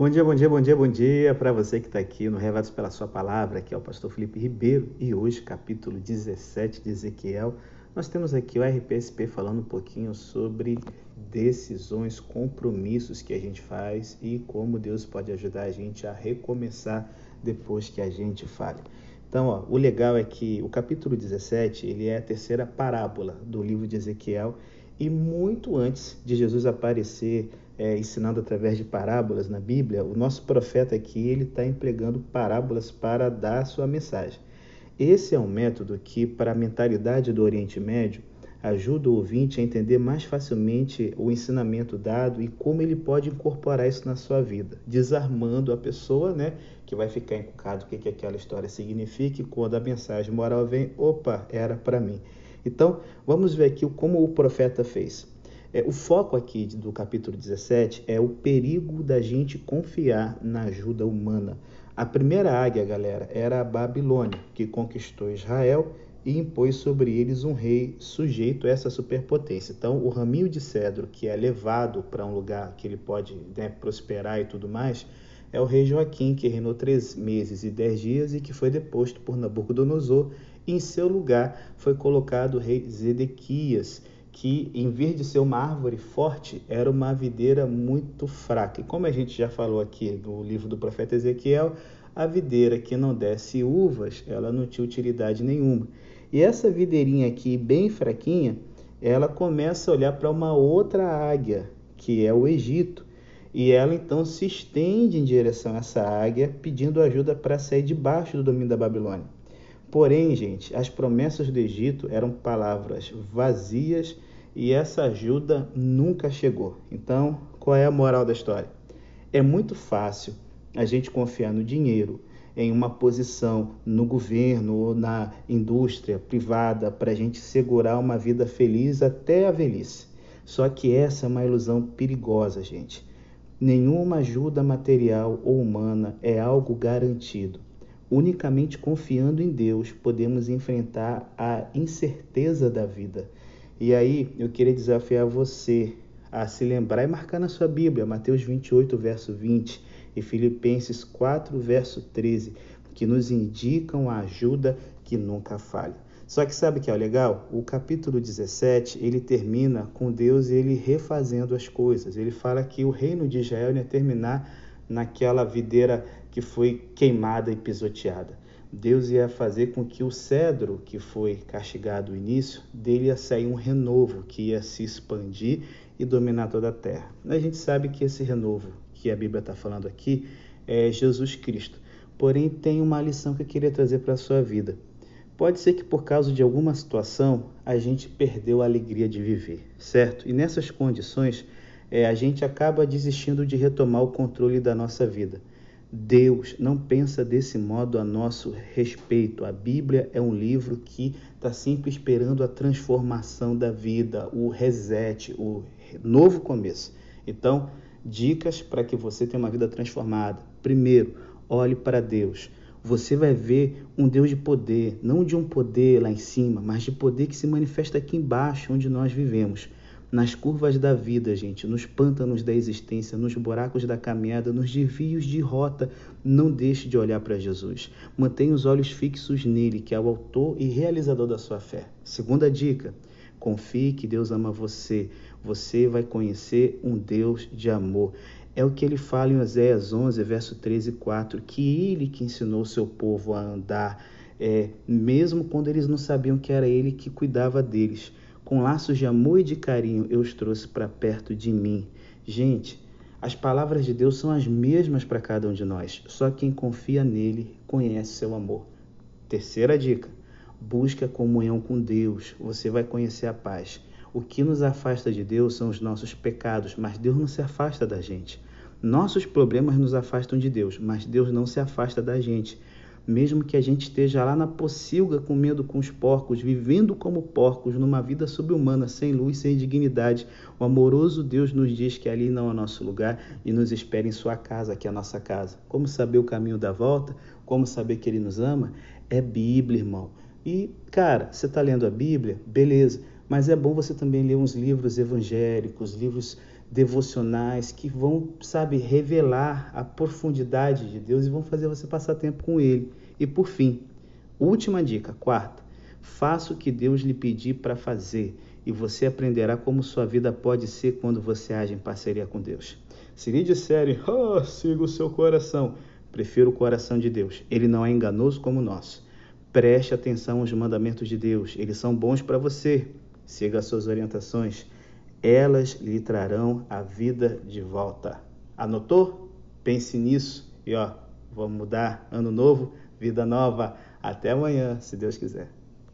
Bom dia para você que está aqui no Revados pela Sua Palavra. Aqui é o pastor Felipe Ribeiro e hoje, capítulo 17 de Ezequiel, nós temos aqui o RPSP falando um pouquinho sobre decisões, compromissos que a gente faz e como Deus pode ajudar a gente a recomeçar depois que a gente falha. Então, o legal é que o capítulo 17 ele é a terceira parábola do livro de Ezequiel e muito antes de Jesus aparecer ensinando através de parábolas na Bíblia, o nosso profeta aqui está empregando parábolas para dar sua mensagem. Esse é um método que, para a mentalidade do Oriente Médio, ajuda o ouvinte a entender mais facilmente o ensinamento dado e como ele pode incorporar isso na sua vida, desarmando a pessoa, que vai ficar encucado o que aquela história significa e quando a mensagem moral vem, opa, era para mim. Então, vamos ver aqui como o profeta fez. O foco aqui do capítulo 17 é o perigo da gente confiar na ajuda humana. A primeira águia, galera, era a Babilônia, que conquistou Israel e impôs sobre eles um rei sujeito a essa superpotência. Então, o raminho de cedro, que é levado para um lugar que ele pode prosperar e tudo mais, é o rei Joaquim, que reinou 3 meses e 10 dias e que foi deposto por Nabucodonosor. Em seu lugar foi colocado o rei Zedequias, que em vez de ser uma árvore forte, era uma videira muito fraca. E como a gente já falou aqui no livro do profeta Ezequiel, a videira que não desse uvas, ela não tinha utilidade nenhuma. E essa videirinha aqui, bem fraquinha, ela começa a olhar para uma outra águia, que é o Egito. E ela então se estende em direção a essa águia, pedindo ajuda para sair debaixo do domínio da Babilônia. Porém, gente, as promessas do Egito eram palavras vazias e essa ajuda nunca chegou. Então, qual é a moral da história? É muito fácil a gente confiar no dinheiro, em uma posição no governo ou na indústria privada para a gente segurar uma vida feliz até a velhice. Só que essa é uma ilusão perigosa, gente. Nenhuma ajuda material ou humana é algo garantido. Unicamente confiando em Deus, podemos enfrentar a incerteza da vida. E aí, eu queria desafiar você a se lembrar e marcar na sua Bíblia, Mateus 28, verso 20, e Filipenses 4, verso 13, que nos indicam a ajuda que nunca falha. Só que sabe o que é legal? O capítulo 17, ele termina com Deus ele refazendo as coisas. Ele fala que o reino de Israel ia terminar naquela videira que foi queimada e pisoteada. Deus ia fazer com que o cedro, que foi castigado no início, dele ia sair um renovo que ia se expandir e dominar toda a terra. A gente sabe que esse renovo que a Bíblia está falando aqui é Jesus Cristo. Porém, tem uma lição que eu queria trazer para a sua vida. Pode ser que por causa de alguma situação, a gente perdeu a alegria de viver, certo? E nessas condições, a gente acaba desistindo de retomar o controle da nossa vida. Deus não pensa desse modo a nosso respeito. A Bíblia é um livro que está sempre esperando a transformação da vida, o reset, o novo começo. Então, dicas para que você tenha uma vida transformada. Primeiro, olhe para Deus. Você vai ver um Deus de poder, não de um poder lá em cima, mas de poder que se manifesta aqui embaixo, onde nós vivemos. Nas curvas da vida, gente, nos pântanos da existência, nos buracos da caminhada, nos desvios de rota, não deixe de olhar para Jesus. Mantenha os olhos fixos nele, que é o autor e realizador da sua fé. Segunda dica, confie que Deus ama você. Você vai conhecer um Deus de amor. É o que ele fala em Oseias 11, verso 13 e 4, que ele que ensinou o seu povo a andar, mesmo quando eles não sabiam que era ele que cuidava deles. Com laços de amor e de carinho, eu os trouxe para perto de mim. Gente, as palavras de Deus são as mesmas para cada um de nós. Só quem confia nele conhece seu amor. Terceira dica, busque a comunhão com Deus. Você vai conhecer a paz. O que nos afasta de Deus são os nossos pecados, mas Deus não se afasta da gente. Nossos problemas nos afastam de Deus, mas Deus não se afasta da gente. Mesmo que a gente esteja lá na pocilga, comendo com os porcos, vivendo como porcos, numa vida subhumana, sem luz, sem dignidade, o amoroso Deus nos diz que ali não é o nosso lugar e nos espera em sua casa, que é a nossa casa. Como saber o caminho da volta? Como saber que ele nos ama? É Bíblia, irmão. E, cara, você está lendo a Bíblia? Beleza. Mas é bom você também ler uns livros evangélicos, livros devocionais que vão, sabe, revelar a profundidade de Deus e vão fazer você passar tempo com Ele. E por fim, última dica, quarta, faça o que Deus lhe pedir para fazer e você aprenderá como sua vida pode ser quando você age em parceria com Deus. Se lhe disserem, siga o seu coração, prefiro o coração de Deus, ele não é enganoso como o nosso. Preste atenção aos mandamentos de Deus, eles são bons para você, siga as suas orientações, elas lhe trarão a vida de volta. Anotou? Pense nisso e vamos mudar, ano novo, vida nova. Até amanhã, se Deus quiser.